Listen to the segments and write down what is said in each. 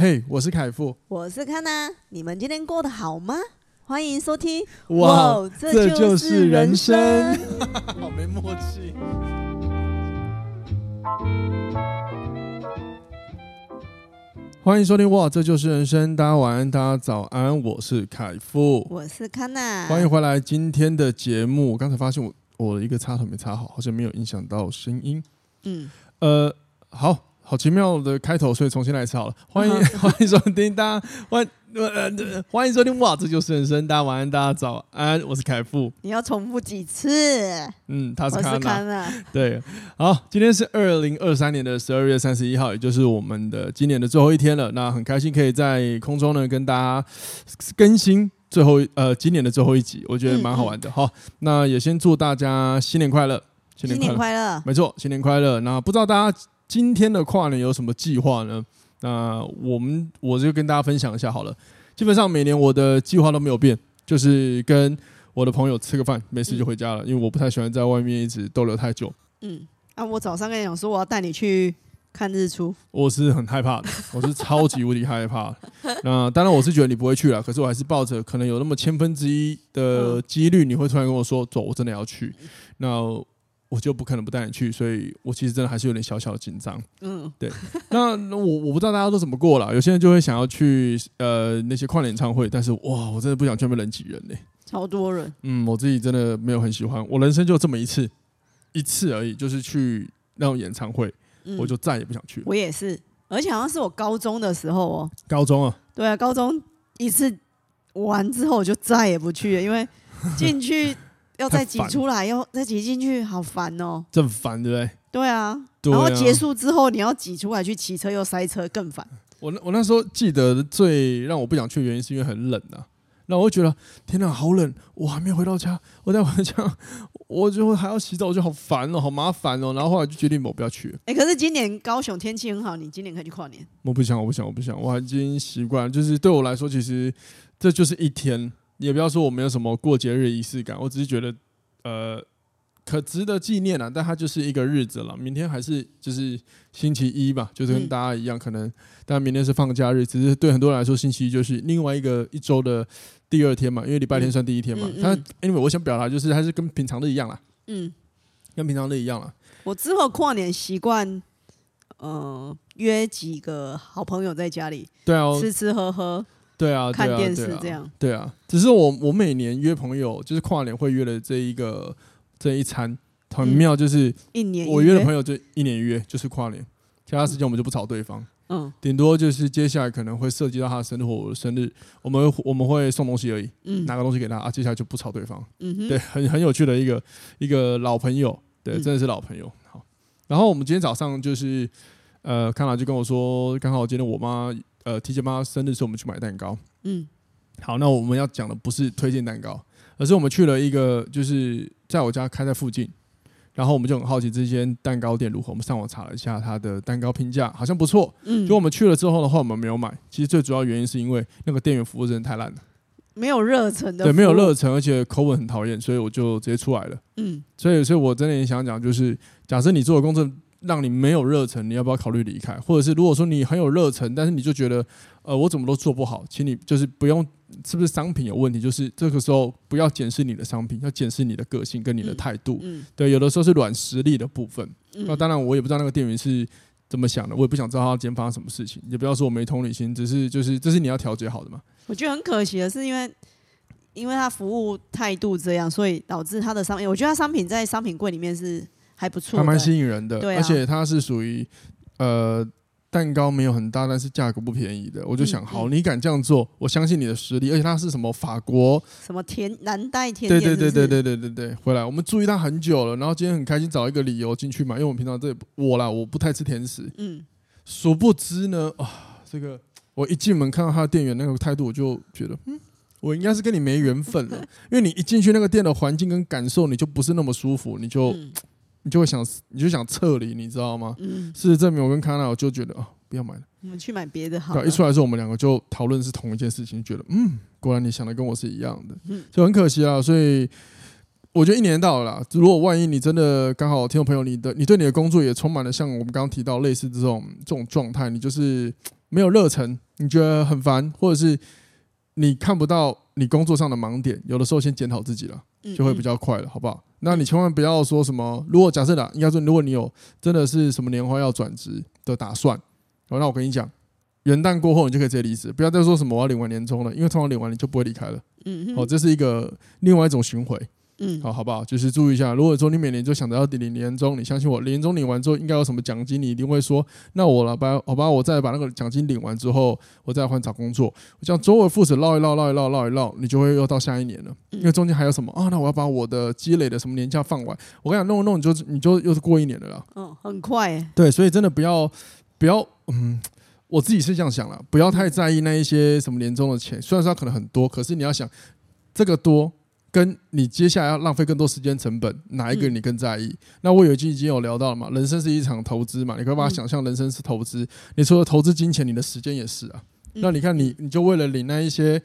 嘿，我是凯富，我是康娜，你们今天过得好吗？欢迎收听，哇，这就是人生，好没默契。欢迎收听，哇，这就是人生。大家晚安，大家早安，我是凯富，我是康娜，欢迎回来。今天的节目，刚才发现我的一个插头没插好，好像没有影响到声音。好奇妙的开头，所以重新来一次好了。欢迎收听大家，欢迎收听，哇，这就是人生。大家晚安，大家早安，我是凯富。你要重复几次？他是康娜。对，好，今天是2023年12月31号，也就是我们的今年的最后一天了。那很开心可以在空中呢跟大家更新今年的最后一集，我觉得蛮好玩的。好，那也先祝大家新年快乐，新年快乐，没错，新年快乐。那不知道大家今天的跨年有什么计划呢？那我就跟大家分享一下好了。基本上每年我的计划都没有变，就是跟我的朋友吃个饭，没事就回家了，因为我不太喜欢在外面一直逗留太久。我早上跟你讲说我要带你去看日出，我是很害怕的，我是超级无敌害怕的。那当然我是觉得你不会去了，可是我还是抱着可能有那么1/1000的几率你会突然跟我说走，我真的要去。那我就不可能不带你去，所以我其实真的还是有点小小的紧张。对。那我不知道大家都怎么过啦，有些人就会想要去那些跨年演唱会，但是哇，我真的不想去那边人挤人嘞，超多人。我自己真的没有很喜欢，我人生就这么一次而已，就是去那种演唱会，我就再也不想去了。我也是，而且好像是我高中的时候哦。高中啊？对啊，高中一次完之后我就再也不去了，因为进去。要再挤出来，要再挤进去，好烦哦！真烦，对不对？对啊。然后结束之后，你要挤出来去骑车，又塞车，更烦。我那时候记得最让我不想去的原因，是因为很冷啊。那我会觉得天哪，好冷！我还没回到家，我再回家，我就还要洗澡，我就好烦哦，好麻烦哦。然后后来就决定我不要去了。可是今年高雄天气很好，你今年可以去跨年。我不想，我已经习惯了。就是对我来说，其实这就是一天。也不要说我没有什么过节日仪式感，我只是觉得，可值得纪念啊。但它就是一个日子了，明天还是就是星期一吧，就是跟大家一样，可能但明天是放假日，只是对很多人来说，星期一就是另外一周的第二天嘛，因为礼拜天算第一天嘛。anyway， 我想表达就是它是跟平常日一样啦，跟平常日一样啦。我之后跨年习惯，约几个好朋友在家里，对啊，吃吃喝喝。对啊，看电视这样。对啊，只是我每年约朋友，就是跨年会约的这一餐，很妙，就是一年我约的朋友就一年约，就是跨年，其他时间我们就不吵对方。顶多就是接下来可能会涉及到他的生日或我的生日，我们会送东西而已，拿个东西给他啊，接下来就不吵对方。对，很有趣的一个老朋友，对，真的是老朋友。好，然后我们今天早上就是康娜就跟我说，刚好今天我妈。提前妈生日时我们去买蛋糕。好，那我们要讲的不是推荐蛋糕，而是我们去了一个就是在我家开在附近，然后我们就很好奇这间蛋糕店如何，我们上网查了一下它的蛋糕评价，好像不错。就我们去了之后的话，我们没有买，其实最主要原因是因为那个店员服务真的太烂了，没有热忱的服务，对，没有热忱，而且口吻很讨厌，所以我就直接出来了。所以我真的也想讲，就是假设你做的工作让你没有热忱，你要不要考虑离开？或者是如果说你很有热忱，但是你就觉得，我怎么都做不好，请你就是不用，是不是商品有问题？就是这个时候不要检视你的商品，要检视你的个性跟你的态度。对，有的时候是软实力的部分。那当然，我也不知道那个店员是怎么想的，我也不想知道他今天发生什么事情。也不要说我没同理心，只是就是这是你要调节好的嘛。我觉得很可惜的是，因为他服务态度这样，所以导致他的商品，我觉得他商品在商品柜里面是。还不错，还蛮吸引人的。对啊，而且它是属于蛋糕没有很大，但是价格不便宜的。我就想，好，你敢这样做，我相信你的实力。而且它是什么法国什么蓝带甜点，对。回来我们注意它很久了，然后今天很开心找一个理由进去嘛，因为我们平常我不太吃甜食。殊不知呢，这个我一进门看到他的店员那个态度，我就觉得我应该是跟你没缘分了，因为你一进去那个店的环境跟感受，你就不是那么舒服，你就想撤离，你知道吗？事实证明，我跟康娜就觉得不要买了，我们去买别的好了。一出来的时候，我们两个就讨论是同一件事情，觉得果然你想的跟我是一样的，就很可惜啊。所以我觉得一年到了啦，如果万一你真的刚好听众朋友，你对你的工作也充满了像我们刚刚提到类似这种状态，你就是没有热忱，你觉得很烦，或者是你看不到你工作上的盲点，有的时候先检讨自己了，就会比较快了，好不好？那你千万不要说什么，如果假设啦，应该说如果你有真的是什么年后要转职的打算，那我跟你讲，元旦过后你就可以直接离职，不要再说什么我要领完年终了，因为通常领完你就不会离开了。好，这是一个另外一种循环。好不好？就是注意一下，如果说你每年就想着要领年终，你相信我，年终领完之后应该有什么奖金，你一定会说，那我了吧，好吧，我再把那个奖金领完之后，我再换找工作。我这样周而复始绕一绕，绕一绕，绕一绕，你就会又到下一年了。因为中间还有什么啊？那我要把我的积累的什么年假放完。我跟你讲，弄一弄你就又是过一年了啦。嗯，很快耶。对，所以真的不要，我自己是这样想啦，不要太在意那一些什么年终的钱，虽然说它可能很多，可是你要想这个多。跟你接下来要浪费更多时间成本，哪一个你更在意？那我有一集已经有聊到了嘛，人生是一场投资嘛，你可以把它想象人生是投资，你除了投资金钱，你的时间也是啊。那你看你就为了领那一些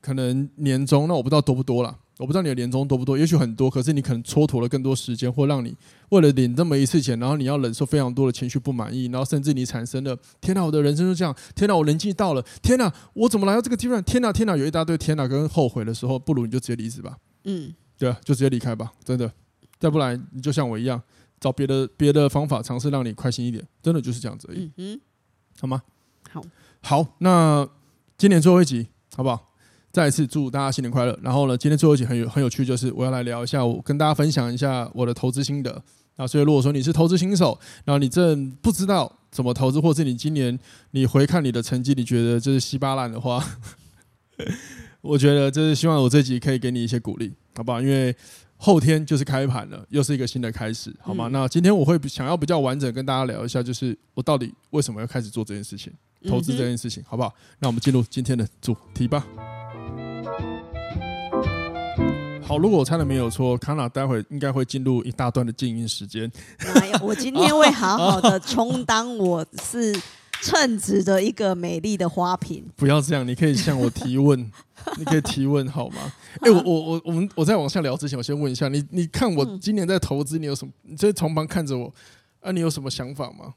可能年终，那我不知道多不多啦，我不知道你的年终多不多，也许很多，可是你可能蹉跎了更多时间，或让你为了领这么一次钱，然后你要忍受非常多的情绪不满意，然后甚至你产生了天哪，我的人生就这样，天哪，我年纪到了，天哪，我怎么来到这个地方，天哪，天哪，有一大堆天哪跟后悔的时候，不如你就直接离职吧。对，就直接离开吧，真的。再不然你就像我一样，找别的方法尝试让你开心一点，真的就是这样子而已。好吗？好，那今年最后一集，好不好？再一次祝大家新年快乐。然后呢，今天最后一集很有趣，就是我要来聊一下，我跟大家分享一下我的投资心得。那所以如果说你是投资新手，然后你正不知道怎么投资，或是你今年你回看你的成绩，你觉得这是稀巴烂的话，我觉得这是希望我这集可以给你一些鼓励，好不好？因为后天就是开盘了，又是一个新的开始，好吗？那今天我会想要比较完整跟大家聊一下，就是我到底为什么要开始做这件事情，投资这件事情，好不好？那我们进入今天的主题吧。好，如果我猜的没有错，康娜待会应该会进入一大段的静音时间。我今天会好好的充当我是称职的一个美丽的花瓶。不要这样，你可以向我提问，你可以提问好吗？我在往下聊之前，我先问一下你看我今年在投资，你有什么？你在床旁看着我，你有什么想法吗？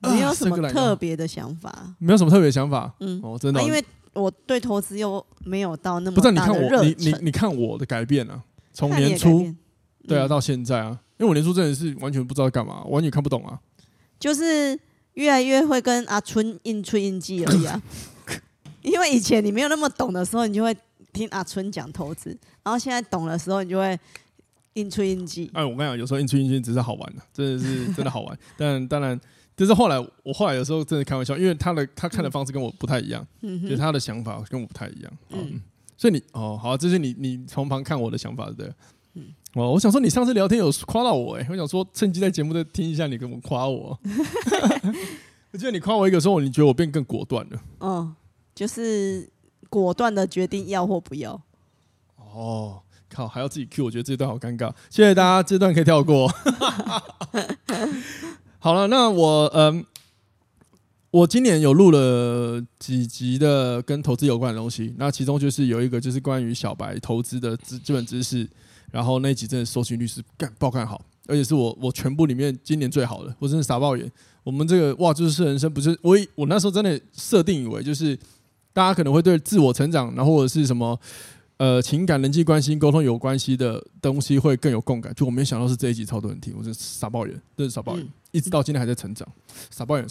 没有什么特别的想法，没有什么特别的想法。真的，因为我对投资又没有到那么大的热忱。你看我的改变啊，从年初对啊到现在啊，因为我年初真的是完全不知道干嘛，完全看不懂啊，就是越来越会跟阿春硬吹硬记而已啊。因为以前你没有那么懂的时候，你就会听阿春讲投资，然后现在懂的时候，你就会硬吹硬记。哎，我跟你讲，有时候硬吹硬记只是好玩的，真的是真的好玩。但当然。就是我后来有时候真的开玩笑，因为他看的方式跟我不太一样，就是他的想法跟我不太一样。所以你好，这是你从旁看我的想法，对不对？我想说你上次聊天有夸到我，我想说趁机在节目再听一下你跟我夸我。我觉得你夸我一个时候，你觉得我变更果断了。就是果断的决定要或不要。靠，还要自己 Q， 我觉得这段好尴尬。谢谢大家，这段可以跳过。好了，那我今年有录了几集的跟投资有关的东西，那其中就是有一个就是关于小白投资的基本知识，然后那一集真的收听率是爆干好，而且是我全部里面今年最好的，我真的傻爆眼。我们这个哇，就是人生不是我那时候真的设定以为就是大家可能会对自我成长，然后或者是什么情感、人际关系、沟通有关系的东西会更有共感，就我没想到是这一集超多人听，我真的傻爆眼，真的傻爆眼。一直到今天还在成长，傻抱怨。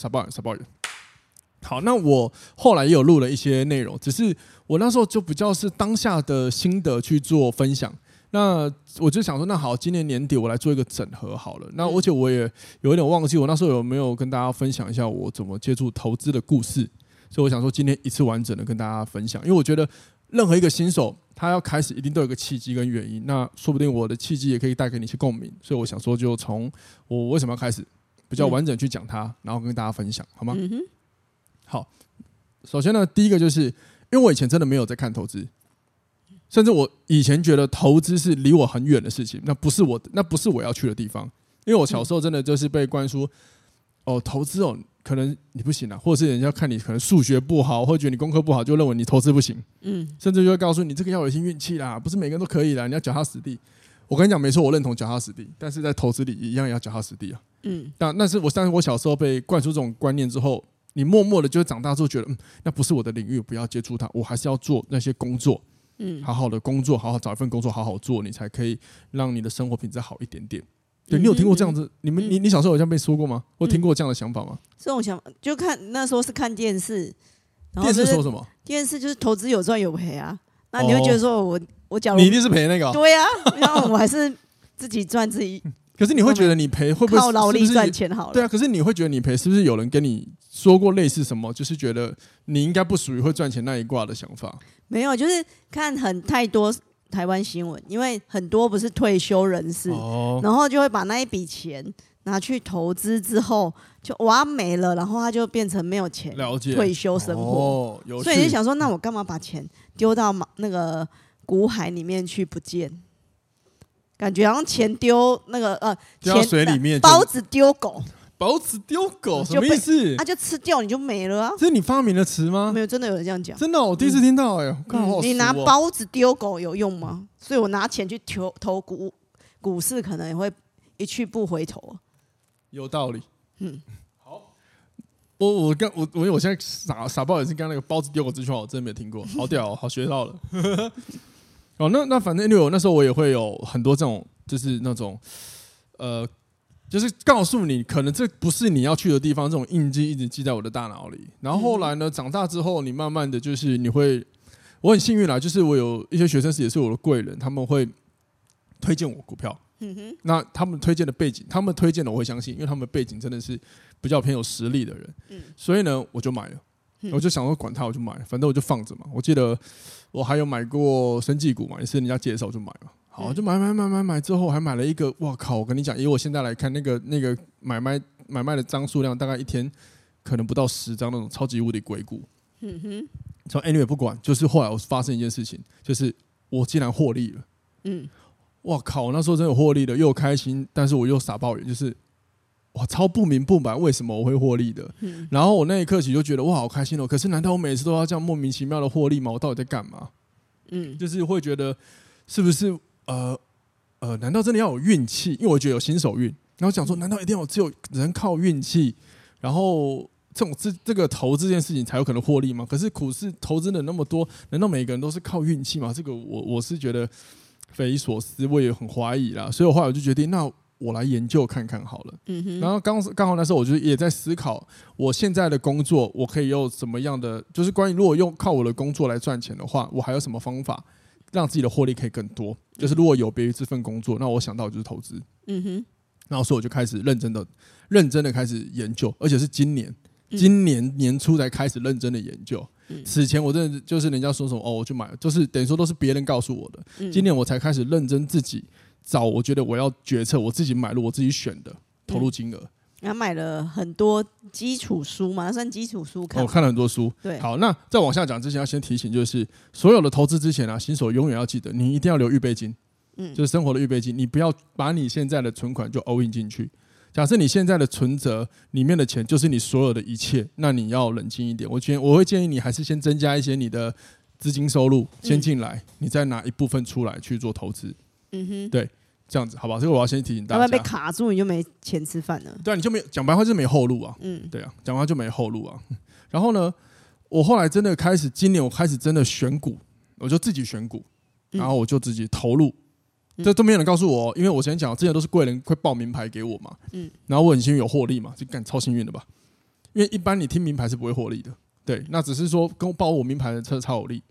好，那我后来也有录了一些内容，只是我那时候就比较是当下的心得去做分享。那我就想说，那好，今年年底我来做一个整合好了。那而且我也有一点忘记我那时候有没有跟大家分享一下我怎么接触投资的故事，所以我想说今天一次完整的跟大家分享，因为我觉得任何一个新手他要开始一定都有一个契机跟原因，那说不定我的契机也可以带给你一些共鸣，所以我想说就从我为什么要开始比较完整去讲它，然后跟大家分享，好吗？好，首先呢，第一个就是因为我以前真的没有在看投资，甚至我以前觉得投资是离我很远的事情，那不是我要去的地方。因为我小时候真的就是被灌输，投资可能你不行啊，或者是人家看你可能数学不好，或者觉得你功课不好，就认为你投资不行，甚至就会告诉你这个要有一些运气啦，不是每个人都可以啦，你要脚踏实地。我跟你讲，没错，我认同脚踏实地，但是在投资里一样也要脚踏实地啊。但是我小时候被灌输这种观念之后，你默默的就长大之后觉得，那不是我的领域，不要接触它，我还是要做那些工作，好好的工作，好好找一份工作，好好做，你才可以让你的生活品质好一点点。对，你有听过这样子？你小时候有这样被说过吗？或听过这样的想法吗？这种想法就看那时候是看电视，然后就是、电视说什么？电视就是投资有赚有赔啊。那你会觉得说我假如你一定是赔那个、啊，对啊，然后我还是自己赚自己。可是你会觉得你赔会不会靠劳力赚钱好了？对啊，可是你会觉得你赔是不是有人跟你说过类似什么？就是觉得你应该不属于会赚钱那一挂的想法？没有，就是看太多。台湾新闻，因为很多不是退休人士，然后就会把那一笔钱拿去投资之后，就哇没了，然后他就变成没有钱，了解退休生活，所以就想说，那我干嘛把钱丢到那个股海里面去不见？感觉好像钱丢那个丢到水里面，包子丢狗。包子丢狗什么意思？就吃掉你就没了啊！这是你发明的词吗？没有，真的有人这样讲。真的、哦，我第一次听到哎、欸哦。你拿包子丢狗有用吗？所以我拿钱去投股市，可能也会一去不回头。有道理。好，我现在傻爆也是刚那个包子丢狗这句话，我真的没有听过，好屌、哦，好学到了。哦，那反正因为我那时候我也会有很多这种，就是那种就是告诉你，可能这不是你要去的地方，这种印记一直记在我的大脑里。然后后来呢，长大之后，你慢慢的就是你会，我很幸运啦，就是我有一些学生是也是我的贵人，他们会推荐我股票。那他们推荐的背景，他们推荐的我会相信，因为他们背景真的是比较偏有实力的人。所以呢，我就买了，我就想说管他，我就买了，反正我就放着嘛。我记得我还有买过生技股嘛，也是人家介绍我就买嘛。好，就买之后，还买了一个，哇靠！我跟你讲，以我现在来看，那个买卖的张数量，大概一天可能不到10张那种超级无敌鬼股。从 anyway 不管，就是后来我发生一件事情，就是我竟然获利了。哇靠！那时候真的获利了，又开心，但是我又傻抱怨，就是哇超不明不白为什么我会获利的。然后我那一刻起就觉得哇好开心哦，可是难道我每次都要这样莫名其妙的获利吗？我到底在干嘛？就是会觉得是不是？难道真的要有运气？因为我觉得有新手运，然后想说，难道一定要只有人靠运气，然后这个投资这件事情才有可能获利吗？可是股市投资的那么多，难道每个人都是靠运气吗？这个我是觉得匪夷所思，我也很怀疑啦。所以后来我就决定，那我来研究看看好了。然后刚好那时候我就也在思考，我现在的工作我可以用什么样的，就是关于如果用靠我的工作来赚钱的话，我还有什么方法？让自己的获利可以更多，就是如果有别于这份工作，那我想到就是投资。然后所以我就开始认真的开始研究，而且是今年年初才开始认真的研究。此前我真的就是人家说什么哦，我就买了，就是等于说都是别人告诉我的。今年我才开始认真自己找，我觉得我要决策，我自己买入我自己选的投入金额。他买了很多基础书嘛，算基础书看。我看了很多书。对，好，那在往下讲之前，要先提醒，就是所有的投资之前啊，新手永远要记得，你一定要留预备金，就是生活的预备金，你不要把你现在的存款就 all in 进去。假设你现在的存折里面的钱就是你所有的一切，那你要冷静一点。我会建议你还是先增加一些你的资金收入先进来，你再拿一部分出来去做投资。对。这样子，好吧，这个我要先提醒大家。要不然被卡住，你就没钱吃饭了。对啊，你就没讲白话，就是没后路啊。对啊，讲白话就没后路啊。然后呢，我后来真的开始，今年我开始真的选股，我就自己选股，然后我就自己投入。这都没有人告诉我、哦，因为我前讲，之前都是贵人会报名牌给我嘛。然后我很幸运有获利嘛，就干超幸运的吧。因为一般你听名牌是不会获利的，对，那只是说跟报我名牌的车超有利。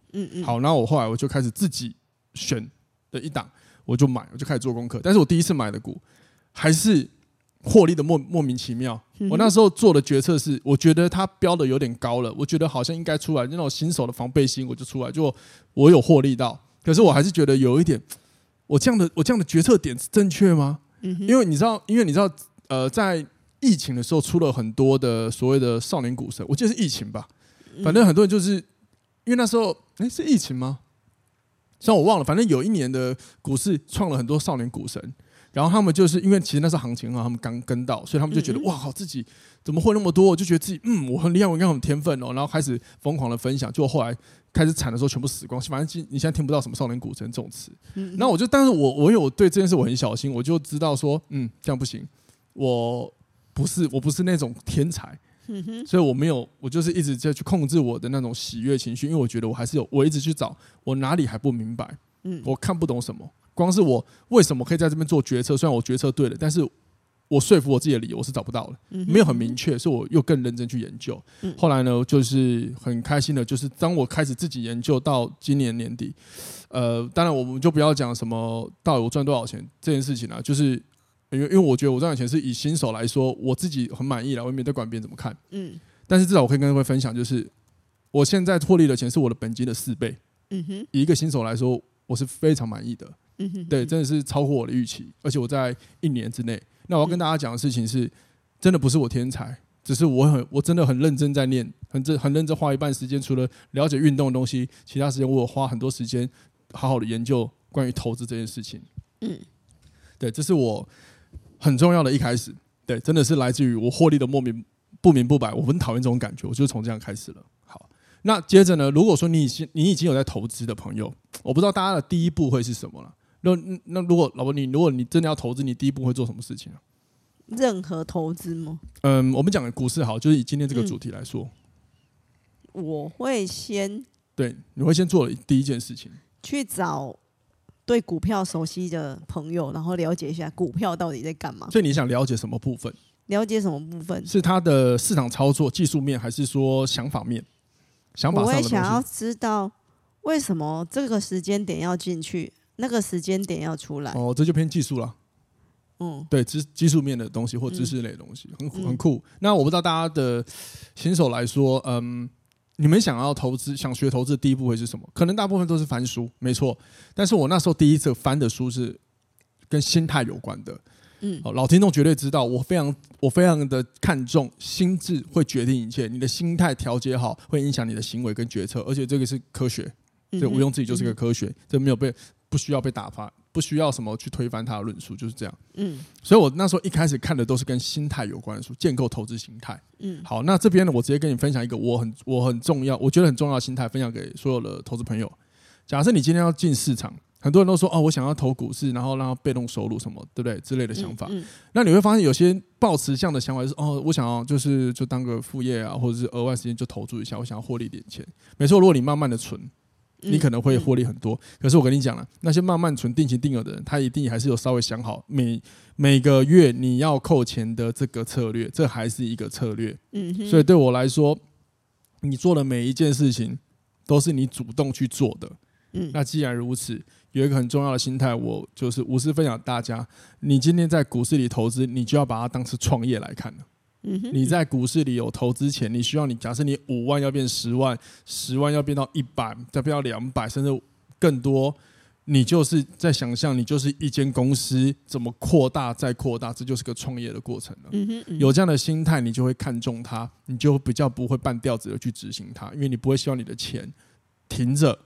好，然后我后来我就开始自己选的一档。我就买，我就开始做功课。但是我第一次买的股还是获利的莫名其妙。我那时候做的决策是，我觉得它标的有点高了，我觉得好像应该出来，那种新手的防备心我就出来，就我有获利到。可是我还是觉得有一点，我这样的决策点是正确吗？因为你知道，在疫情的时候出了很多的所谓的少年股神，我记得是疫情吧，反正很多人就是因为那时候，是疫情吗？像我忘了，反正有一年的股市创了很多少年股神，然后他们就是因为其实那时候行情好，他们刚跟到，所以他们就觉得哇好，自己怎么会那么多？我就觉得自己我很厉害，我应该很有天分哦，然后开始疯狂的分享，就后来开始惨的时候全部死光，反正你现在听不到什么少年股神这种词。那我就，但是我有对这件事我很小心，我就知道说这样不行，我不是那种天才。嗯、所以我没有，我就是一直在去控制我的那种喜悦情绪，因为我觉得我还是有，我一直去找我哪里还不明白，嗯、我看不懂什么，光是我为什么可以在这边做决策，虽然我决策对了，但是我说服我自己的理由我是找不到的，嗯、没有很明确，所以我又更认真去研究。嗯、后来呢，就是很开心的，就是当我开始自己研究到今年年底，当然我们就不要讲什么到底我赚多少钱这件事情啊，就是因为我觉得我赚的钱是以新手来说，我自己很满意了，我也没在管别人怎么看。嗯，但是至少我可以跟各位分享，就是我现在获利的钱是我的本金的4倍。嗯哼，以一个新手来说，我是非常满意的。嗯哼，对，真的是超过我的预期，而且我在1年之内。那我要跟大家讲的事情是，真的不是我天才，只是我真的很认真在念，很认真花一半时间，除了了解运动的东西，其他时间我有花很多时间好好的研究关于投资这件事情。嗯，对，这是我很重要的一开始，对，真的是来自于我获利的莫名不白，我很讨厌这种感觉，我就是从这样开始了。好，那接着呢，如果说你已经有在投资的朋友，我不知道大家的第一步会是什么了。那如果老婆如果你真的要投资，你第一步会做什么事情啊？任何投资吗？嗯，我们讲的股市好，就是以今天这个主题来说，我会先对，你会先做的第一件事情，去找对股票熟悉的朋友，然后了解一下股票到底在干嘛。所以你想了解什么部分？了解什么部分？是他的市场操作技术面，还是说想法面？想法上的东西。我会想要知道为什么这个时间点要进去。那个时间点要出来哦，这就偏技术了。嗯，对，技术面的东西或知识类的东西，嗯、很酷。那我不知道大家的新手来说，嗯，你们想要投资、想学投资，第一步会是什么？可能大部分都是翻书，没错。但是我那时候第一次翻的书是跟心态有关的。嗯，哦、老听众绝对知道，我非常的看重心智会决定一切，你的心态调节好，会影响你的行为跟决策，而且这个是科学。对，毋庸置疑就是个科学，嗯、这没有不需要被打发，不需要什么去推翻他的论述，就是这样。嗯，所以我那时候一开始看的都是跟心态有关的书，建构投资心态。嗯，好，那这边呢，我直接跟你分享一个我觉得很重要的心态，分享给所有的投资朋友。假设你今天要进市场，很多人都说哦，我想要投股市，然后让它被动收入什么，对不对？之类的想法。嗯嗯、那你会发现有些抱持这样的想法是哦，我想要就当个副业啊，或者是额外时间就投注一下，我想要获利一点钱。没错，如果你慢慢的存。你可能会获利很多，可是我跟你讲了，那些慢慢存定期定额的人，他一定还是有稍微想好每个月你要扣钱的这个策略，这还是一个策略。嗯哼，所以对我来说，你做的每一件事情都是你主动去做的。嗯，那既然如此，有一个很重要的心态，我就是无私分享大家，你今天在股市里投资，你就要把它当成创业来看了。你在股市里有投资前，你需要假设你5万要变10万，10万要变到100，再变到200，甚至更多，你就是在想象你就是一间公司怎么扩大再扩大，这就是个创业的过程了。有这样的心态，你就会看重它，你就比较不会半吊子的去执行它，因为你不会希望你的钱停着，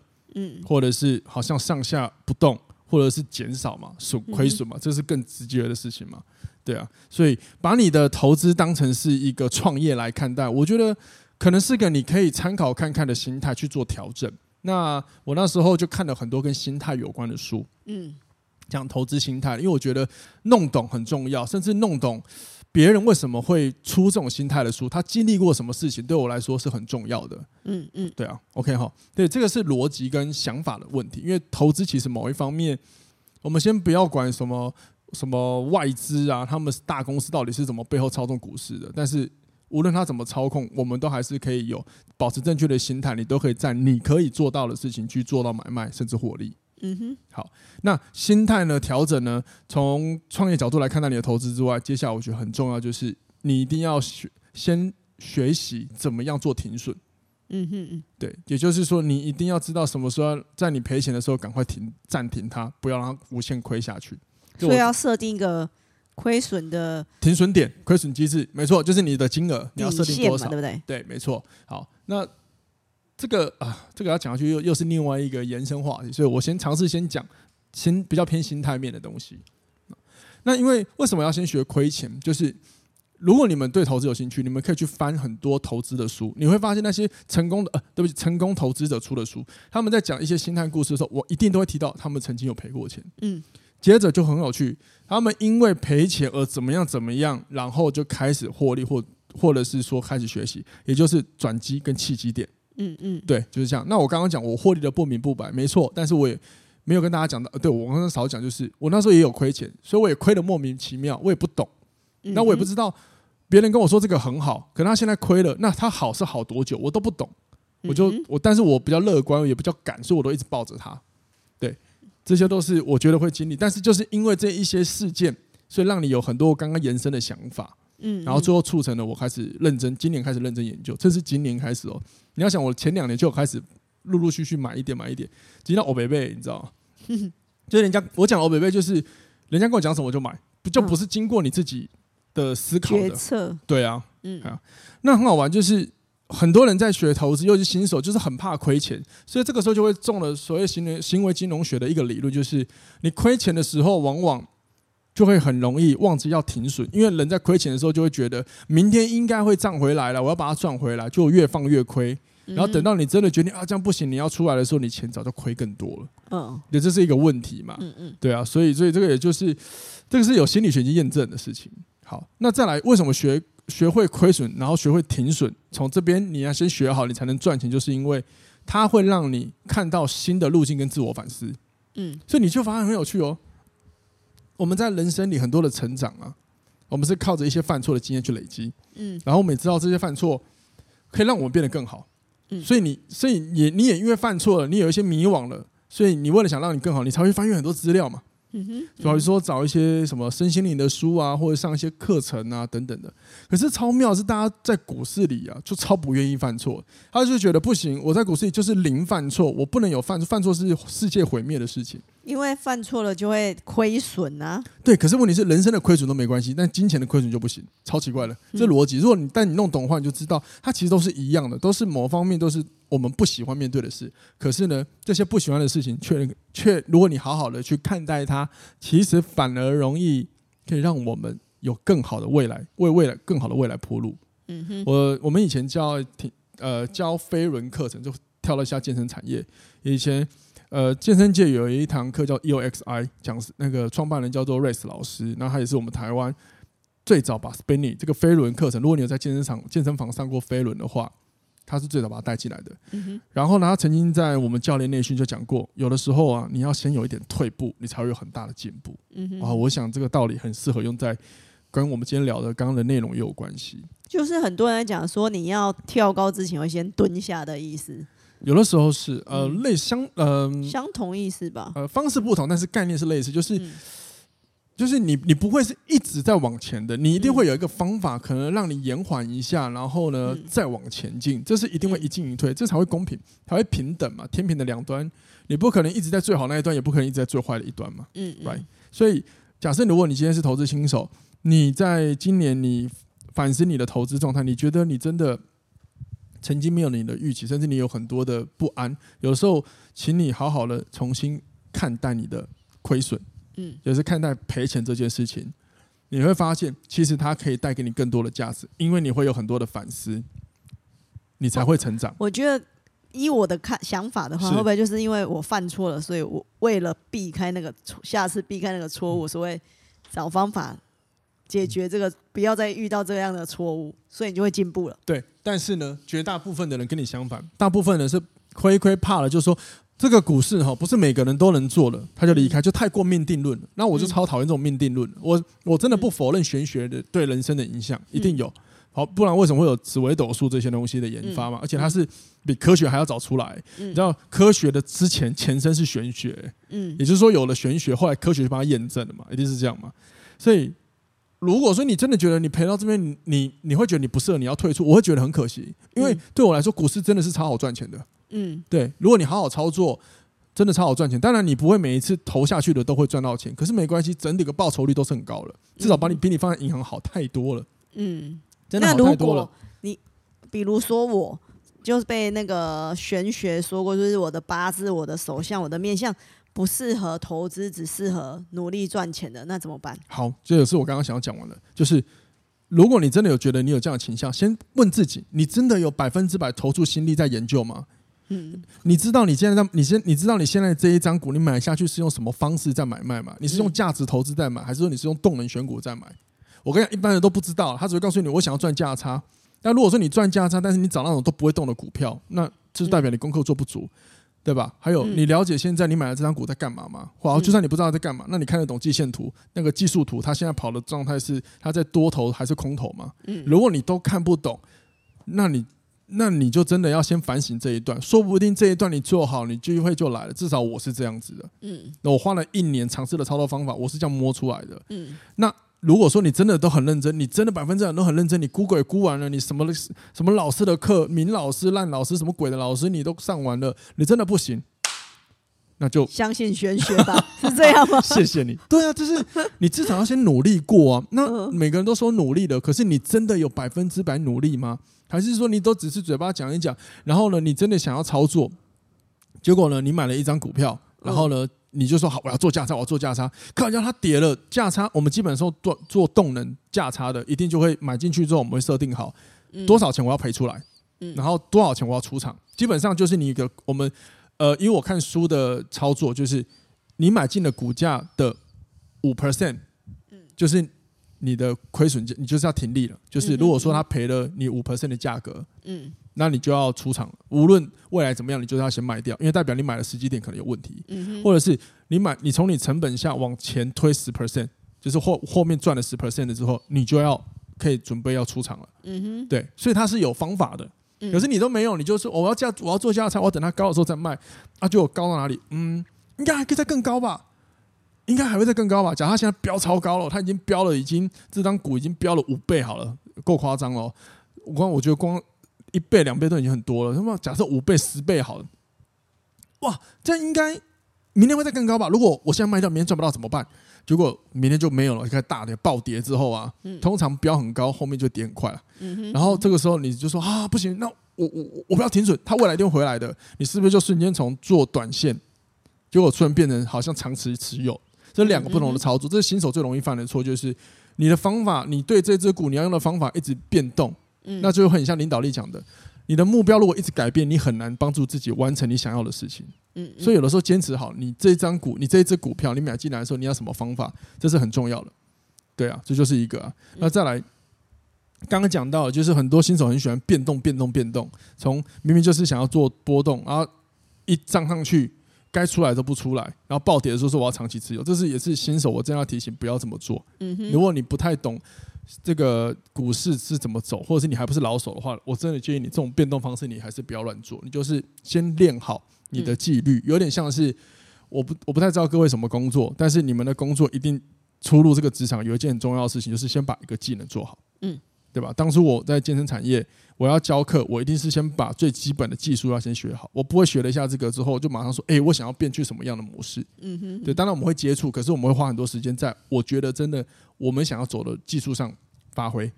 或者是好像上下不动，或者是减少嘛，亏损嘛，这是更直接的事情嘛。对啊，所以把你的投资当成是一个创业来看待，我觉得可能是个你可以参考看看的心态去做调整。那我那时候就看了很多跟心态有关的书，讲投资心态，因为我觉得弄懂很重要，甚至弄懂别人为什么会出这种心态的书，他经历过什么事情，对我来说是很重要的。对啊 ，OK 哈，对，这个是逻辑跟想法的问题，因为投资其实某一方面，我们先不要管什么外资啊，他们大公司到底是怎么背后操纵股市的？但是无论他怎么操控，我们都还是可以保持正确的心态，你都可以在你可以做到的事情去做到买卖，甚至获利。好，那心态呢？调整呢？从创业角度来看待你的投资之外，接下来我觉得很重要就是你一定要先学习怎么样做停损。对，也就是说，你一定要知道什么时候在你赔钱的时候赶快暂停它，不要让它无限亏下去。所以要设定一个亏损的停损点、亏损机制，没错，就是你的金额，你要设定多少，对不对？对，没错。好，那这个要讲下去又是另外一个延伸话题，所以我先尝试先讲比较偏心态面的东西。那因为为什么要先学亏钱？就是如果你们对投资有兴趣，你们可以去翻很多投资的书，你会发现那些成功投资者出的书，他们在讲一些心态故事的时候，我一定都会提到他们曾经有赔过钱。接着就很有趣，他们因为赔钱而怎么样怎么样，然后就开始获利或或者是说开始学习，也就是转机跟契机点。嗯嗯，对，就是这样。那我刚刚讲我获利的不明不白，没错，但是我也没有跟大家讲到，对，我刚刚少讲，就是我那时候也有亏钱，所以我也亏得莫名其妙，我也不懂，那我也不知道别人跟我说这个很好，可他现在亏了，那他好是好多久我都不懂，我但是我比较乐观，也比较敢，所以我都一直抱着他。对，这些都是我觉得会经历，但是就是因为这一些事件，所以让你有很多刚刚延伸的想法。然后最后促成了我开始认真，今年开始认真研究，这是今年开始哦。你要想，我前2年就有开始陆陆续续买一点买一点，直到欧北贝，你知道吗？就是人家我讲欧北贝，就是人家跟我讲什么我就买，就不是经过你自己的思考的决策。对啊，那很好玩，就是很多人在学投资，尤其新手，就是很怕亏钱，所以这个时候就会中了所谓行为金融学的一个理论，就是你亏钱的时候，往往就会很容易忘记要停损，因为人在亏钱的时候就会觉得明天应该会涨回来了，我要把它赚回来，就越放越亏。然后等到你真的决定啊这样不行，你要出来的时候，你钱早就亏更多了。对，这是一个问题嘛。对啊，所以这个也就是这个是有心理学已经验证的事情。好，那再来为什么学会亏损，然后学会停损，从这边你要先学好，你才能赚钱，就是因为它会让你看到新的路径跟自我反思。所以你就发现很有趣哦。我们在人生里很多的成长啊，我们是靠着一些犯错的经验去累积，然后我们也知道这些犯错可以让我们变得更好，所以你也因为犯错了，你有一些迷惘了，所以你为了想让你更好，你才会翻阅很多资料嘛，所以说找一些什么身心灵的书啊，或者上一些课程啊等等的。可是超妙的是，大家在股市里啊，就超不愿意犯错，他就觉得不行，我在股市里就是零犯错，我不能有犯错，犯错是世界毁灭的事情。因为犯错了就会亏损啊。对，可是问题是人生的亏损都没关系，但金钱的亏损就不行，超奇怪的这逻辑。如果你弄懂的话，你就知道它其实都是一样的，都是某方面都是我们不喜欢面对的事。可是呢，这些不喜欢的事情却如果你好好的去看待它，其实反而容易可以让我们有更好的未来，为未来更好的未来铺路。我们以前教飞轮课程，就跳了一下健身产业。以前健身界有一堂课叫 EOXI， 讲那个创办人叫做 Race 老师，然后他也是我们台湾最早把 Spinning 这个飞轮课程，如果你有在健身房上过飞轮的话，他是最早把它带进来的。然后呢，他曾经在我们教练内训就讲过，有的时候啊，你要先有一点退步，你才会有很大的进步。我想这个道理很适合用在跟我们今天聊的刚刚的内容也有关系，就是很多人讲说你要跳高之前会先蹲下的意思。有的时候是相同意思吧，方式不同，但是概念是类似，就是你不会是一直在往前的，你一定会有一个方法，可能让你延缓一下，然后呢再往前进，这是一定会一进一退，这才会公平，才会平等嘛，天平的两端，你不可能一直在最好那一端，也不可能一直在最坏的一端嘛。Right？ 所以假设如果你今天是投资新手，你在今年你反思你的投资状态，你觉得你真的曾经没有你的预期，甚至你有很多的不安，有时候请你好好的重新看待你的亏损，也是看待赔钱这件事情，你会发现其实它可以带给你更多的价值，因为你会有很多的反思，你才会成长。我觉得依我的想法的话，会不会就是因为我犯错了，所以我为了避开那个下次避开那个错误，所谓找方法解决这个，不要再遇到这样的错误，所以你就会进步了。对，但是呢，绝大部分的人跟你相反，大部分人是亏怕了，就是说这个股市不是每个人都能做的，他就离开，就太过命定论了。那我就超讨厌这种命定论，我真的不否认玄学的对人生的影响，一定有。好，不然为什么会有紫微斗数这些东西的研发嘛？而且它是比科学还要早出来。你知道科学的之前前身是玄学，也就是说有了玄学，后来科学就把它验证了嘛，一定是这样嘛，所以。如果说你真的觉得你赔到这边，你会觉得你不适合，你要退出，我会觉得很可惜，因为对我来说，股市真的是超好赚钱的。对，如果你好好操作，真的超好赚钱。当然，你不会每一次投下去的都会赚到钱，可是没关系，整体的报酬率都是很高的，至少比你放在银行好太多了。真的好太多了。那如果你比如说我就是被那个玄学说过，就是我的八字、我的手相、我的面相。不适合投资，只适合努力赚钱的，那怎么办？好，这也是我刚刚想要讲完的，就是如果你真的有觉得你有这样的倾向，先问自己，你真的有100%投注心力在研究吗？你知道你现在这一张股你买下去是用什么方式在买卖吗？你是用价值投资在买，还是说你是用动能选股在买？我跟你讲，一般人都不知道，他只会告诉你我想要赚价差。但如果说你赚价差，但是你找那种都不会动的股票，那就是代表你功课做不足，对吧？还有，你了解现在你买的这张股在干嘛吗？或就算你不知道在干嘛，那你看得懂季线图、那个技术图，它现在跑的状态是它在多头还是空头吗？如果你都看不懂，那你就真的要先反省这一段，说不定这一段你做好，你机会就来了。至少我是这样子的，我花了1年尝试的操作方法，我是这样摸出来的，那。如果说你真的都很认真，你真的100%都很认真，你 Google 也估完了，你什么老师的课，名老师、烂老师、什么鬼的老师，你都上完了，你真的不行，那就相信玄学吧，是这样吗？谢谢你。对啊，就是你至少要先努力过啊。那每个人都说努力的，可是你真的有100%努力吗？还是说你都只是嘴巴讲一讲，然后呢，你真的想要操作，结果呢，你买了一张股票，然后呢？你就说好，我要做价差，我要做价差。看一下它跌了，价差我们基本上做动能价差的，一定就会买进去之后，我们会设定好多少钱我要赔出来，然后多少钱我要出场。基本上就是你一个我们因为我看书的操作，就是你买进了股价的5%，就是你的亏损，你就是要停利了。就是如果说它赔了你5%的价格，那你就要出场了，无论未来怎么样，你就是要先卖掉，因为代表你买的时机点可能有问题，或者是你从你成本下往前推 10%， 就是后面赚了 10% 之后，你就要可以准备要出场了，对，所以它是有方法的，可是你都没有，你就说、我要做价差，我要等它高的时候再卖，啊，就高到哪里？应该还可以再更高吧，应该还会再更高吧？假如它现在飙超高了，它已经这张股已经飙了5倍好了，够夸张了。我觉得光1倍、2倍都已经很多了。假设5倍、10倍好了，哇，这应该明天会再更高吧？如果我现在卖掉，明天赚不到怎么办？结果明天就没有了，开始大跌暴跌之后啊，通常飙很高，后面就跌很快了。然后这个时候你就说啊，不行，那我不要停损，它未来一定会回来的。你是不是就瞬间从做短线，结果突然变成好像长期持有？这两个不同的操作，这是新手最容易犯的错，就是你的方法，你对这只股你要用的方法一直变动。那就很像领导力讲的，你的目标如果一直改变，你很难帮助自己完成你想要的事情。所以有的时候坚持好，你这一只股票，你买进来的时候，你要什么方法，这是很重要的。对啊，这就是一个啊。那再来，刚刚讲到，就是很多新手很喜欢变动，从明明就是想要做波动，然后一涨上去，该出来都不出来，然后暴跌的时候说我要长期持有，这是也是新手我真的要提醒不要这么做。如果你不太懂这个股市是怎么走，或者是你还不是老手的话，我真的建议你这种变动方式你还是不要乱做，你就是先练好你的纪律，有点像是我不太知道各位什么工作，但是你们的工作一定出入这个职场有一件很重要的事情，就是先把一个技能做好，对吧？当初我在健身产业，我要教课，我一定是先把最基本的技术要先学好，我不会学了一下这个之后就马上说我想要变去什么样的模式，对，当然我们会接触，可是我们会花很多时间在我觉得真的我们想要走的技术上发挥，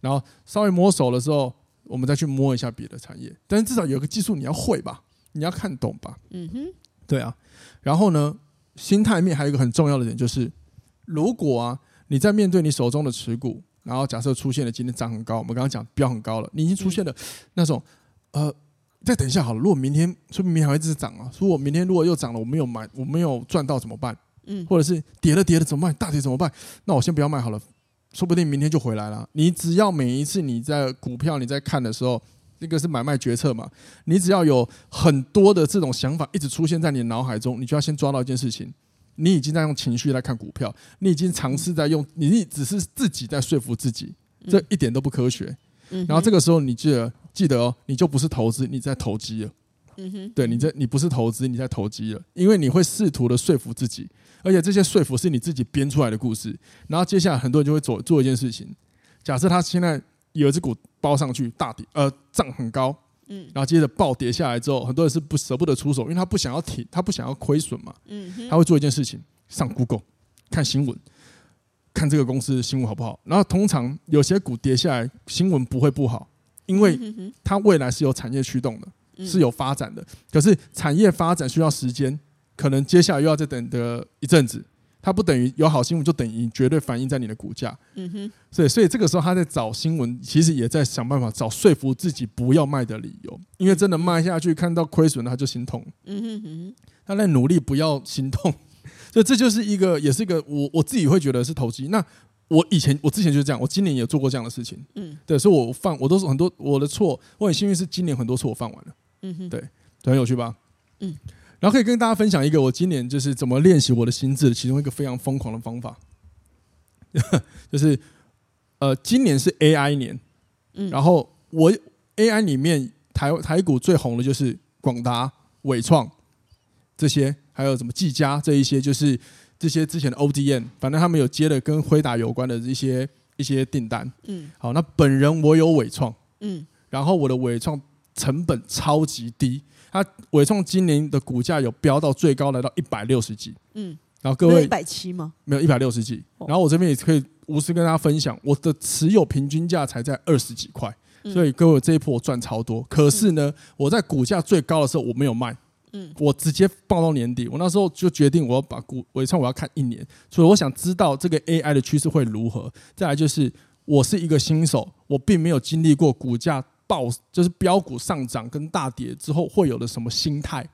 然后稍微摸手的时候我们再去摸一下别的产业，但是至少有个技术你要会吧，你要看懂吧，对啊。然后呢，心态面还有一个很重要的点，就是如果啊你在面对你手中的持股，然后假设出现了今天涨很高，我们刚刚讲飙很高了，你已经出现了那种再等一下好了，如果明天说明还会一直涨啊，如果明天如果又涨了，我没有赚到怎么办？或者是跌了怎么办？大跌怎么办？那我先不要卖好了，说不定明天就回来了。你只要每一次你在股票你在看的时候，这个是买卖决策嘛，你只要有很多的这种想法一直出现在你的脑海中，你就要先抓到一件事情。你已经在用情绪来看股票，你已经尝试在用，你只是自己在说服自己，这一点都不科学。然后这个时候你记得哦，你就不是投资，你在投机了。对，你不是投资，你在投机了，因为你会试图的说服自己，而且这些说服是你自己编出来的故事。然后接下来很多人就会做一件事情，假设他现在有一只股包上去大跌，涨很高。然后接着暴跌下来之后，很多人是不舍不得出手，因为他不想要停，他不想要亏损嘛。他会做一件事情，上 Google 看新闻，看这个公司的新闻好不好。然后通常有些股跌下来，新闻不会不好，因为它未来是有产业驱动的，是有发展的。可是产业发展需要时间，可能接下来又要再等的一阵子。它不等于有好新闻就等于绝对反映在你的股价，所以这个时候他在找新闻，其实也在想办法找说服自己不要卖的理由，因为真的卖下去看到亏损了他就心痛，他在努力不要心痛，所以这就是一个也是一个我自己会觉得是投机。那我之前就是这样，我今年也做过这样的事情，嗯，对，所以我犯我都是很多我的错，我很幸运是今年很多错我犯完了，嗯哼，对，很有趣吧，嗯，然后可以跟大家分享一个我今年就是怎么练习我的心智的其中一个非常疯狂的方法，就是今年是 AI 年，嗯，然后我 AI 里面台股最红的就是广达、伟创这些，还有什么技嘉这一些，就是这些之前的 ODM， 反正他们有接的跟辉达有关的一些订单，嗯，好，那本人我有伟创，嗯，然后我的伟创成本超级低，它伟创今年的股价有飙到最高来到160几，嗯，然后各位170吗？没有160几，哦，然后我这边也可以无私跟大家分享，我的持有平均价才在20几块，嗯，所以各位这一波我赚超多，可是呢，嗯，我在股价最高的时候我没有卖。嗯，我直接报到年底，我那时候就决定我要把伟创我要看1年，所以我想知道这个 AI 的趋势会如何。再来就是我是一个新手，我并没有经历过股价爆，就是标股上涨跟大跌之后会有的什么心态。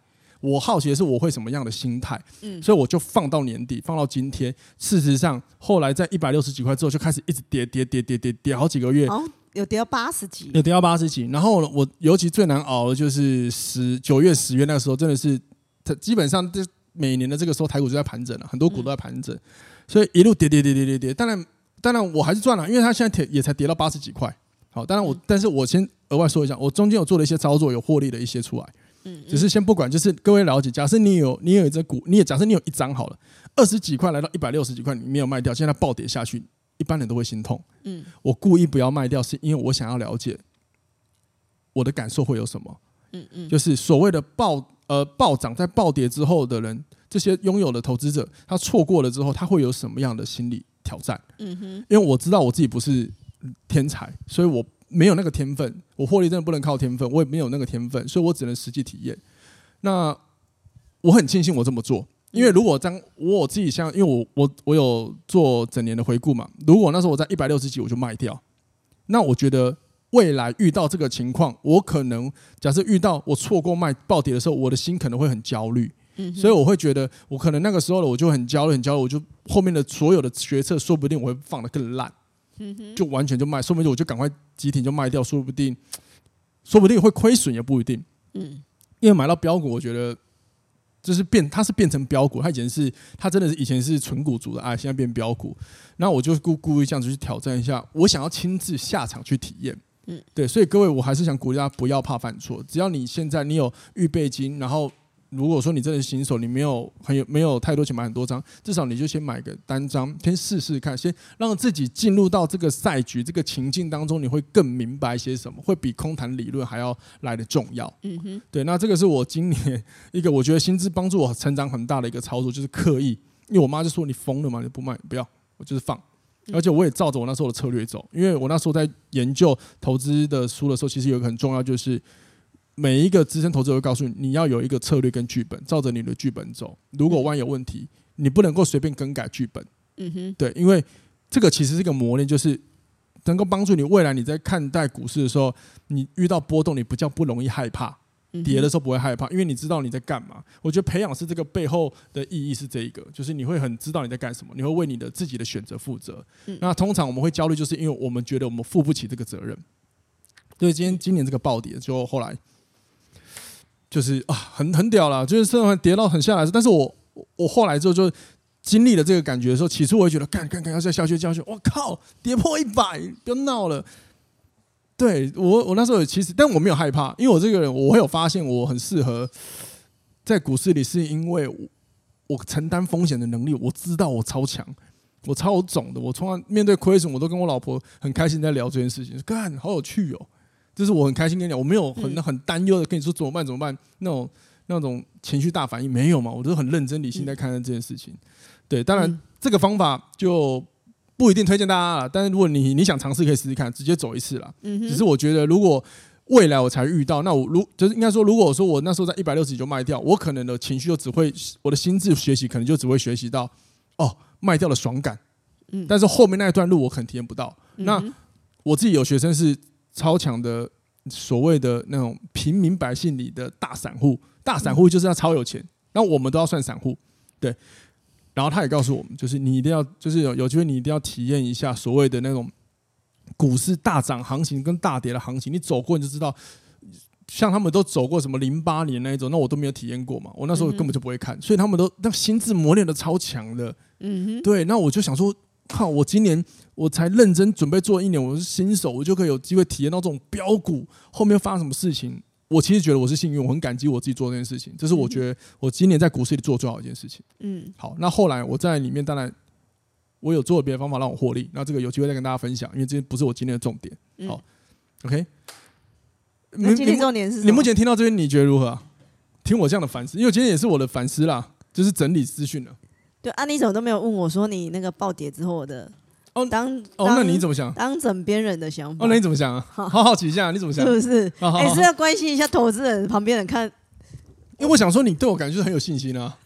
我好奇的是我会什么样的心态，嗯，所以我就放到年底，放到今天。事实上，后来在160几块之后就开始一直跌好几个月。哦，有跌到80几，有跌到80几，然后我尤其最难熬的就是9月、10月那个时候，真的是基本上每年的这个时候台股就在盘整了，很多股都在盘整，嗯，所以一路跌，当然我还是赚了，因为它现在也才跌到80几块。好，当然我，嗯，但是我先额外说一下，我中间有做了一些操作，有获利的一些出来，嗯，只是先不管，就是各位了解，假设你有一只股，你也假设你有一张好了，20几块来到160几块，你没有卖掉，现在它暴跌下去。一般人都会心痛，嗯，我故意不要卖掉是因为我想要了解我的感受会有什么，嗯嗯，就是所谓的暴涨在暴跌之后的人，这些拥有的投资者他错过了之后他会有什么样的心理挑战，嗯哼，因为我知道我自己不是天才，所以我没有那个天分，我获利真的不能靠天分，我也没有那个天分，所以我只能实际体验。那我很庆幸我这么做，因为如果我自己像，因为我有做整年的回顾嘛，如果那时候我在160几我就卖掉，那我觉得未来遇到这个情况，我可能假设遇到我错过卖暴跌的时候，我的心可能会很焦虑，嗯，所以我会觉得我可能那个时候我就很焦虑，我就后面的所有的决策说不定我会放得更烂，嗯，就完全就卖，说不定我就赶快集体就卖掉，说不定会亏损也不一定，嗯，因为买到标股我觉得。就是它是变成标股，它真的是以前是纯股族的，哎，现在变标股。那我就故意这样子去挑战一下，我想要亲自下场去体验，嗯，对。所以各位，我还是想鼓励大家不要怕犯错，只要你现在你有预备金，然后如果说你真的是新手，你没有太多钱买很多张，至少你就先买个单张，先试试看，先让自己进入到这个赛局这个情境当中，你会更明白些什么，会比空谈理论还要来的重要，嗯哼，对。那这个是我今年一个我觉得心智帮助我成长很大的一个操作，就是刻意，因为我妈就说你疯了嘛，你不卖不要，我就是放，而且我也照着我那时候的策略走，因为我那时候在研究投资的书的时候，其实有一个很重要，就是每一个资深投资者会告诉你，你要有一个策略跟剧本，照着你的剧本走。如果万一有问题，你不能够随便更改剧本。嗯哼，对，因为这个其实是一个磨练，就是能够帮助你未来你在看待股市的时候，你遇到波动，你比较不容易害怕，跌的时候不会害怕，因为你知道你在干嘛。我觉得培养是这个背后的意义是这一个，就是你会很知道你在干什么，你会为你的自己的选择负责。那通常我们会焦虑，就是因为我们觉得我们负不起这个责任。所以今年这个暴跌，就后来。就是啊，很屌啦，就是虽然跌到很下来，但是我后来之后就经历了这个感觉的时候，起初我会觉得干要下去，我靠，跌破100，不要闹了。对我那时候其实，但我没有害怕，因为我这个人，我会有发现我很适合在股市里，是因为我承担风险的能力，我知道我超强，我超懂的，我从来面对亏损，我都跟我老婆很开心在聊这件事情，干好有趣哦。就是我很开心跟你讲，我没有很担忧的跟你说怎么办那种情绪大反应，没有嘛，我都很认真理性在看待这件事情。对，当然这个方法就不一定推荐大家了，但是如果你想尝试可以试试看，直接走一次啦。只是我觉得如果未来我才遇到，那我就是应该说，如果我说我那时候在160就卖掉，我可能的情绪就只会，我的心智学习可能就只会学习到哦卖掉的爽感，但是后面那一段路我可能体验不到。那我自己有学生是。超强的所谓的那种平民百姓里的大散户，大散户就是要超有钱，那我们都要算散户，对。然后他也告诉我们，就是你一定要，就是有机会你一定要体验一下所谓的那种股市大涨行情跟大跌的行情，你走过你就知道。像他们都走过什么08年那一种，那我都没有体验过嘛，我那时候根本就不会看，所以他们都那心智磨练的超强的，对。那我就想说，靠，我今年我才认真准备做1年，我是新手，我就可以有机会体验到这种标股后面发生什么事情。我其实觉得我是幸运，我很感激我自己做这件事情，这是我觉得我今年在股市里做最好一件事情。嗯，好，那后来我在里面当然我有做别的方法让我获利，那这个有机会再跟大家分享，因为这不是我今天的重点。好， OK。那今天重点是什么？你目前听到这边你觉得如何、啊、听我这样的反思，因为今天也是我的反思啦，就是整理资讯了。对啊，你怎么都没有问我说你那个暴跌之后的那你怎么想？当枕边人的想法。哦，那你怎么想啊？好好奇一下，你怎么想？是不是？你是要关心一下投资人旁边人看？因为我想说你对我感觉很有信心啊。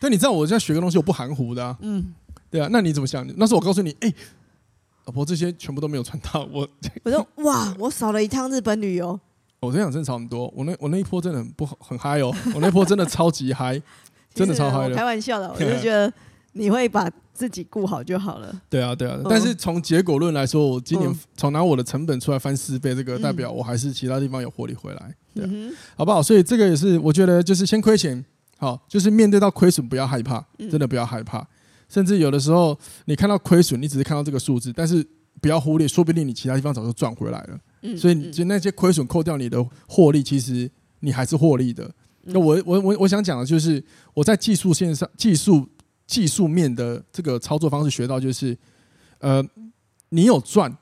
但你知道我在学个东西我不含糊的啊。嗯，对啊，那你怎么想？那时候我告诉你，哎、欸。老婆，这些全部都没有穿到我。我说哇，我少了一趟日本旅游。我真想真的少很多，我那一波真的很嗨哦，我那一波真的超级嗨，真的超嗨的。我开玩笑的，我就觉得你会把自己顾好就好了。对啊，对啊。但是从结果论来说，我今年从拿我的成本出来翻4倍，这个代表我还是其他地方有获利回来，对、啊，好不好？所以这个也是我觉得就是先亏钱，好，就是面对到亏损不要害怕，真的不要害怕。甚至有的时候，你看到亏损，你只是看到这个数字，但是不要忽略，说不定你其他地方早就赚回来了。所以就那些亏损扣掉你的获利，其实你还是获利的。那我想讲的就是，我在技术线上、技术面的这个操作方式学到，就是，你有赚，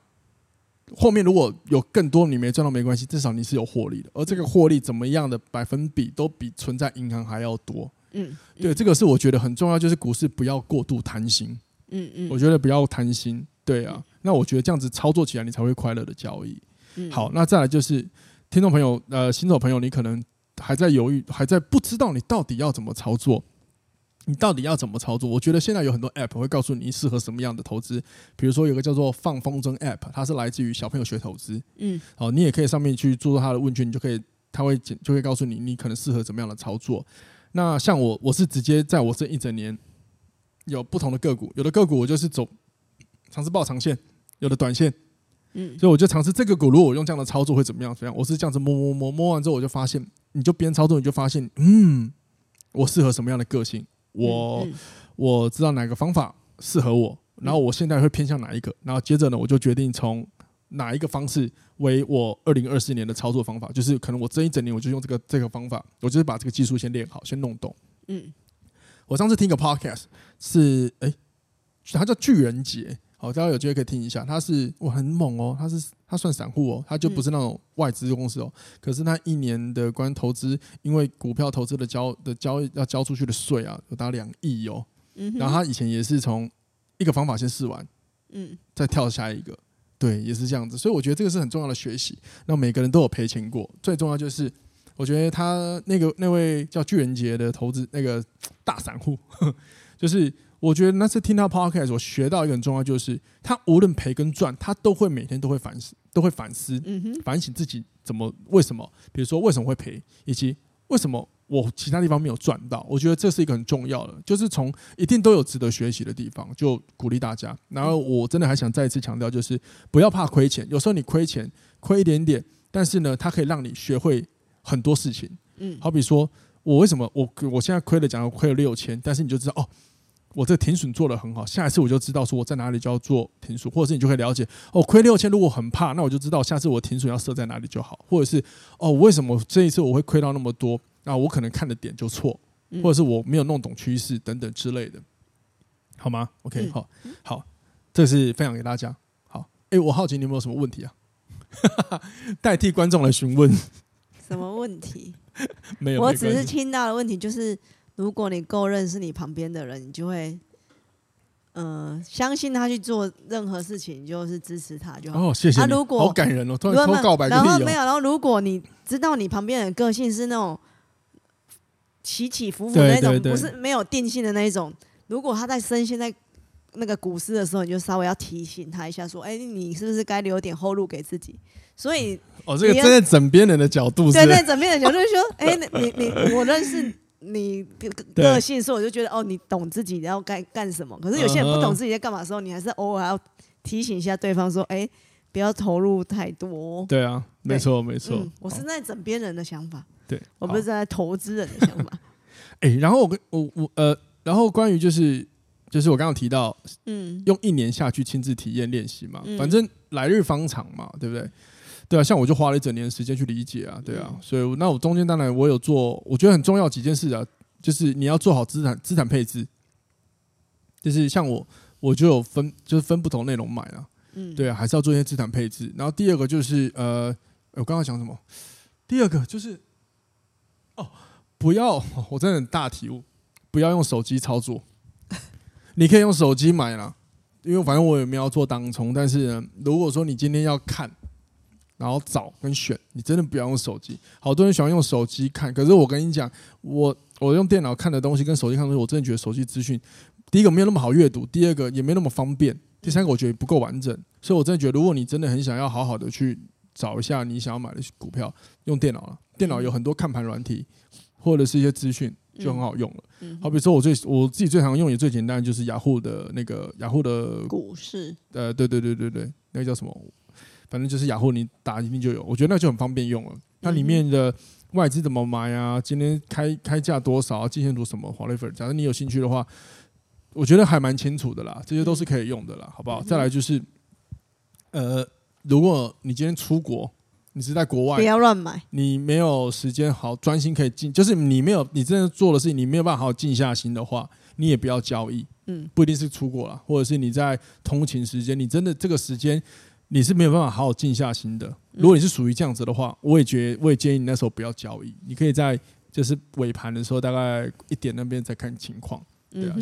后面如果有更多你没赚到没关系，至少你是有获利的。而这个获利怎么样的百分比，都比存在银行还要多。对，这个是我觉得很重要，就是股市不要过度贪心。我觉得不要贪心，对啊。那我觉得这样子操作起来，你才会快乐的交易。好，那再来就是听众朋友，新手朋友，你可能还在犹豫，还在不知道你到底要怎么操作，你到底要怎么操作？我觉得现在有很多 App 会告诉你适合什么样的投资，比如说有个叫做“放风筝 ”App， 它是来自于小朋友学投资。好，你也可以上面去做它的问卷，你就可以，它会就会告诉你，你可能适合怎么样的操作。那像我是直接在我这一整年有不同的个股，有的个股我就是走尝试抱长线，有的短线，所以我就尝试这个股，如果我用这样的操作会怎么样？怎么样？我是这样子摸完之后，我就发现，你就边操作你就发现，我适合什么样的个性，我知道哪个方法适合我，然后我现在会偏向哪一个，然后接着呢，我就决定从哪一个方式为我2024年的操作方法，就是可能我这一整年我就用这个方法，我就是把这个技术先练好，先弄懂。我上次听一个 podcast 是他叫巨人杰，好，大家有机会可以听一下。他是哇很猛哦，他算散户哦，他就不是那种外资公司哦，可是他一年的关于投资，因为股票投资的要交出去的税啊，有达2亿哦。然后他以前也是从一个方法先试完，再跳下一个。对，也是这样子，所以我觉得这个是很重要的学习。那每个人都有赔钱过，最重要就是，我觉得他那位叫巨人杰的投资那个大散户，就是我觉得那次听他 podcast 我学到一个很重要，就是他无论赔跟赚，他都会每天都会反思，反省自己为什么，比如说为什么会赔，以及为什么我其他地方没有赚到。我觉得这是一个很重要的，就是从一定都有值得学习的地方，就鼓励大家。然后我真的还想再一次强调，就是不要怕亏钱，有时候你亏钱亏一点点，但是呢它可以让你学会很多事情。好比说我为什么我现在亏了6000，但是你就知道哦，我这停损做得很好，下一次我就知道说我在哪里就要做停损，或者是你就可以了解哦，亏6000如果很怕，那我就知道下次我停损要设在哪里就好，或者是哦为什么这一次我会亏到那么多，那我可能看的点就错，或者是我没有弄懂趋势等等之类的，好吗 ？OK， 好，这是分享给大家。好，我好奇你有没有什么问题啊？代替观众来询问。什么问题？没有，我只是听到的问题就是，如果你够认识你旁边的人，你就会，相信他去做任何事情，就是支持他就好。哦，谢谢你。如果好感人哦，突然偷告白个理由。然后没有，然后如果你知道你旁边的人个性是那种起伏那种，不是没有定性的那一种。如果他在深陷在那个股市的时候，你就稍微要提醒他一下，说：“你是不是该留点后路给自己？”所以，这个站在枕边人的角度是，对，在枕边人的角度就说：“我认识你个性，所以我就觉得哦，你懂自己要干什么。可是有些人不懂自己在干嘛的时候，你还是偶尔要提醒一下对方说，哎，不要投入太多。对啊，没错没错。我是在枕边人的想法，对，我不是在投资人的想法。哎，然后然后关于就是我刚刚提到，用1年下去亲自体验练习嘛，反正来日方长嘛，对不对？对啊，像我就花了1整年的时间去理解啊，对啊，所以那我中间当然我有做，我觉得很重要几件事啊，就是你要做好资产配置，就是像我就有分不同内容买啊，对啊，还是要做一些资产配置。然后第二个就是我刚刚讲什么？第二个就是不要，我真的很大体悟，不要用手机操作，你可以用手机买啦，因为反正我也没有做当冲，但是呢，如果说你今天要看，然后找跟选，你真的不要用手机。好多人喜欢用手机看，可是我跟你讲，我用电脑看的东西跟手机看的东西，我真的觉得手机资讯，第一个没有那么好阅读，第二个也没那么方便，第三个我觉得不够完整。所以我真的觉得，如果你真的很想要好好的去找一下你想要买的股票，用电脑了。电脑有很多看盘软体，或者是一些资讯就很好用了。好比说我自己最常用也最简单的就是 Yahoo 的那个 Yahoo 的股市，对，那个叫什么？反正就是 Yahoo 你打一定就有，我觉得那就很方便用了。它里面的外资怎么买啊？今天开价多少啊？季线图什么 whatever。假如你有兴趣的话，我觉得还蛮清楚的啦，这些都是可以用的啦，好不好？再来就是，如果你今天出国，你是在国外，不要乱买，你没有时间好专心可以静，就是你真的做的事情，你没有办法好好静下心的话，你也不要交易。不一定是出国啦，或者是你在通勤时间，你真的这个时间。你是没有办法好好静下心的。如果你是属于这样子的话，我也建议你那时候不要交易。你可以在就是尾盘的时候，大概1点那边再看情况。对啊，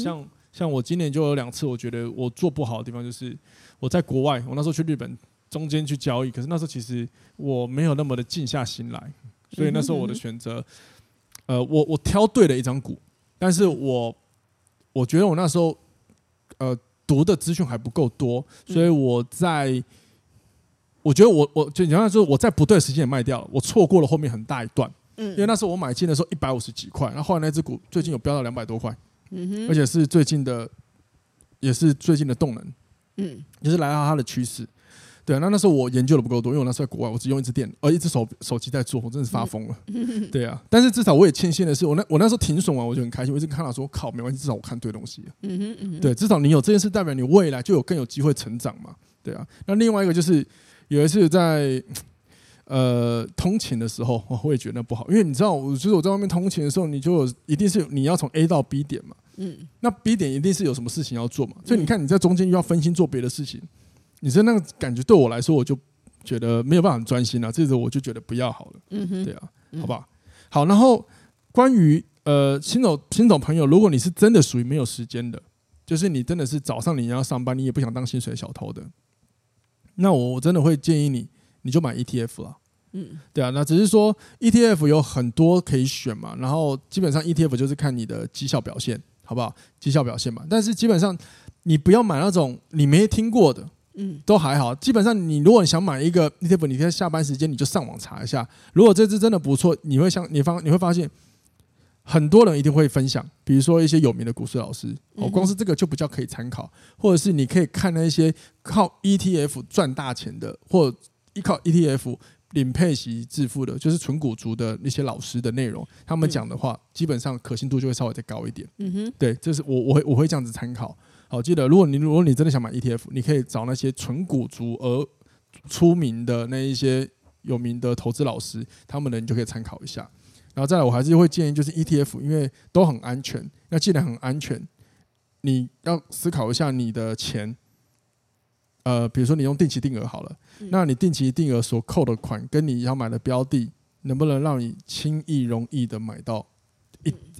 像我今年就有2次，我觉得我做不好的地方就是我在国外，我那时候去日本中间去交易，可是那时候其实我没有那么的静下心来，所以那时候我的选择，我挑对了一张股，但是我觉得我那时候读的资讯还不够多，所以我觉得我就你看，就是我在不对的时间也卖掉了，我错过了后面很大一段。因为那时候我买进的时候150几块，然后后来那只股最近有飙到200多块，而且是最近的动能，就是来到它的趋势。对，那时候我研究的不够多，因为我那时候在国外，我只用一只手机在做，我真的是发疯了。对啊，但是至少我也庆幸的是，我那时候停损完，我就很开心，我一直看到说靠，没关系，至少我看对东西了。对，至少你有这件事，代表你未来就有更有机会成长嘛。对啊，那另外一个就是有一次在通勤的时候，我也觉得不好，因为你知道，就是我在外面通勤的时候，你就有一定是你要从 A 到 B 点嘛，那 B 点一定是有什么事情要做嘛，所以你看你在中间又要分心做别的事情，你说那个感觉对我来说，我就觉得没有办法很专心啊，这个我就觉得不要好了，对啊，好不好？好，然后关于新手朋友，如果你是真的属于没有时间的，就是你真的是早上你要上班，你也不想当薪水小偷的，那我真的会建议你，你就买 ETF 啦。对啊，那只是说 ETF 有很多可以选嘛，然后基本上 ETF 就是看你的绩效表现，好不好？绩效表现嘛，但是基本上你不要买那种你没听过的，都还好。基本上你如果你想买一个 ETF， 你可以下班时间你就上网查一下，如果这支真的不错，你会发现。很多人一定会分享，比如说一些有名的股市老师，光是这个就比较可以参考，或者是你可以看那些靠 ETF 赚大钱的，或靠 ETF 领配息致富的，就是纯股族的那些老师的内容，他们讲的话，基本上可信度就会稍微再高一点。对，这是我会这样子参考。好，记得如果你真的想买 ETF， 你可以找那些纯股族而出名的那一些有名的投资老师，他们的你就可以参考一下。然后再来，我还是会建议就是 ETF， 因为都很安全。那既然很安全，你要思考一下你的钱，比如说你用定期定额好了，那你定期定额所扣的款跟你要买的标的，能不能让你轻易容易的买到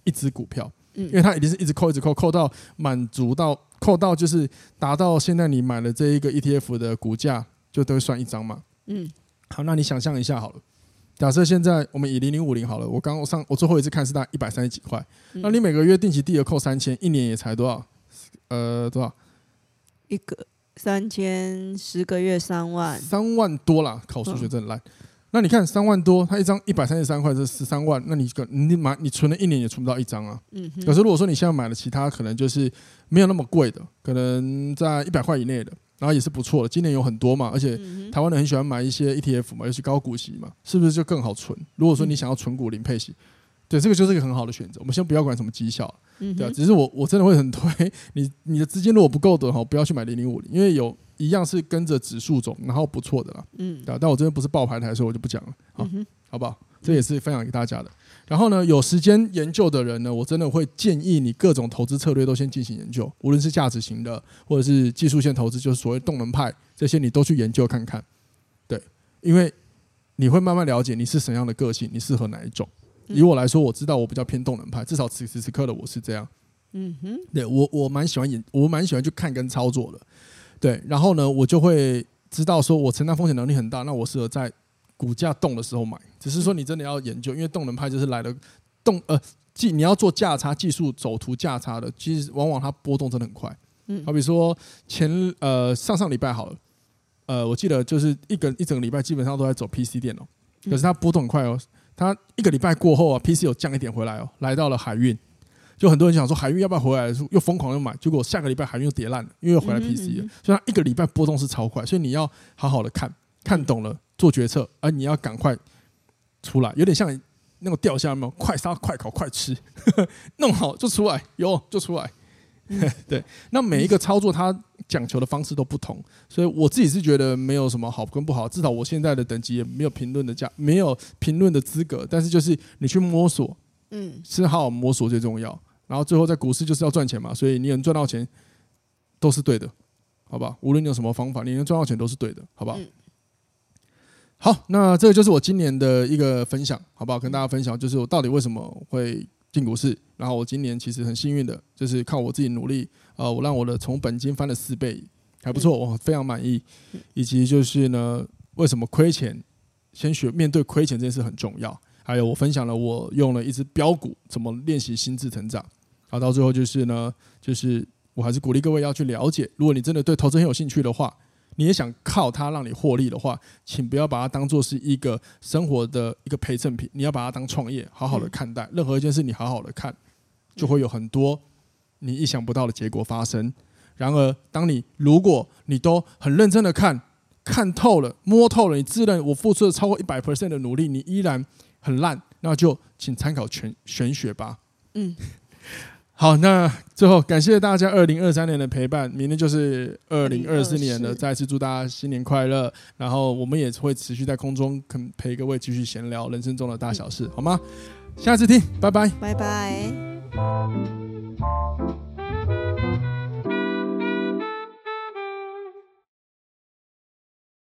一只股票？因为它一定是一直扣，一直扣，扣到满足到，扣到就是达到现在你买了这一个 ETF 的股价，就都会算一张嘛。好，那你想象一下好了。假设现在我们以0050好了，我最后一次看是大概130几块，那你每个月定期定额扣3000，1年也才多少？多少？一个3000，10个月3万，3万多啦，考数学真烂。那你看3万多，他一张133块，这13万，那你存了一年也存不到一张啊。嗯哼。可是如果说你现在买了其他可能就是没有那么贵的，可能在100块以内的，然后也是不错的。今年有很多嘛，而且台湾人很喜欢买一些 ETF 嘛，尤其高股息嘛，是不是就更好存？如果说你想要存股零配息，对，这个就是一个很好的选择。我们先不要管什么绩效，对啊，只是我真的会很推你的资金如果不够的话，不要去买0050，因为有一样是跟着指数走，然后不错的啦，对啊，但我这边不是爆牌台，所以我就不讲了，好不好？这也是分享给大家的。然后呢，有时间研究的人呢，我真的会建议你各种投资策略都先进行研究，无论是价值型的，或者是技术线投资，就是所谓动能派，这些你都去研究看看，对，因为你会慢慢了解你是什么样的个性，你适合哪一种。以我来说，我知道我比较偏动能派，至少此时此刻的我是这样，对，我蛮喜欢去看跟操作的。对，然后呢，我就会知道说我承担风险能力很大，那我适合在股价动的时候买。只是说你真的要研究，因为动能派就是来的你要做价差，技术走图价差的，其实往往它波动真的很快。好比说上礼拜好了，我记得就是一整个礼拜基本上都在走 PC 电脑，可是它波动很快哦。它一个礼拜过后啊 ，PC 有降一点回来哦，来到了海运。就很多人想说海运要不要回来，又疯狂又买，结果下个礼拜海运又跌烂了，因为又回来 PC 了。所以它一个礼拜波动是超快，所以你要好好的看懂了做决策，而你要赶快出来，有点像那个钓虾，有没有快杀快烤快吃，弄好就出来，有就出来。对，那每一个操作它讲求的方式都不同，所以我自己是觉得没有什么好跟不好，至少我现在的等级也没有评论的资格，但是就是你去摸索，是好好摸索最重要。然后最后在股市就是要赚钱嘛，所以你能赚到钱都是对的，好不好？无论你有什么方法，你能赚到钱都是对的，好不好？好，那这个就是我今年的一个分享，好不好？跟大家分享就是我到底为什么会进股市，然后我今年其实很幸运的，就是靠我自己努力，我让我的从本金翻了4倍，还不错，我非常满意。以及就是呢，为什么亏钱，先学面对亏钱这件事很重要。还有我分享了我用了一只标股怎么练习心智成长。好，到最后就是呢，就是我还是鼓励各位要去了解，如果你真的对投资很有兴趣的话，你也想靠它让你获利的话，请不要把它当作是一个生活的一个陪衬品，你要把它当创业，好好的看待，任何一件事你好好的看，就会有很多你意想不到的结果发生。然而，如果你都很认真的看透了、摸透了，你自认我付出了超过 100% 的努力，你依然很烂，那就请参考玄学吧。好，那最后感谢大家2023年的陪伴，明天就是2024年了，再次祝大家新年快乐。然后我们也会持续在空中陪各位继续闲聊人生中的大小事，好吗？下次听，拜拜，拜拜。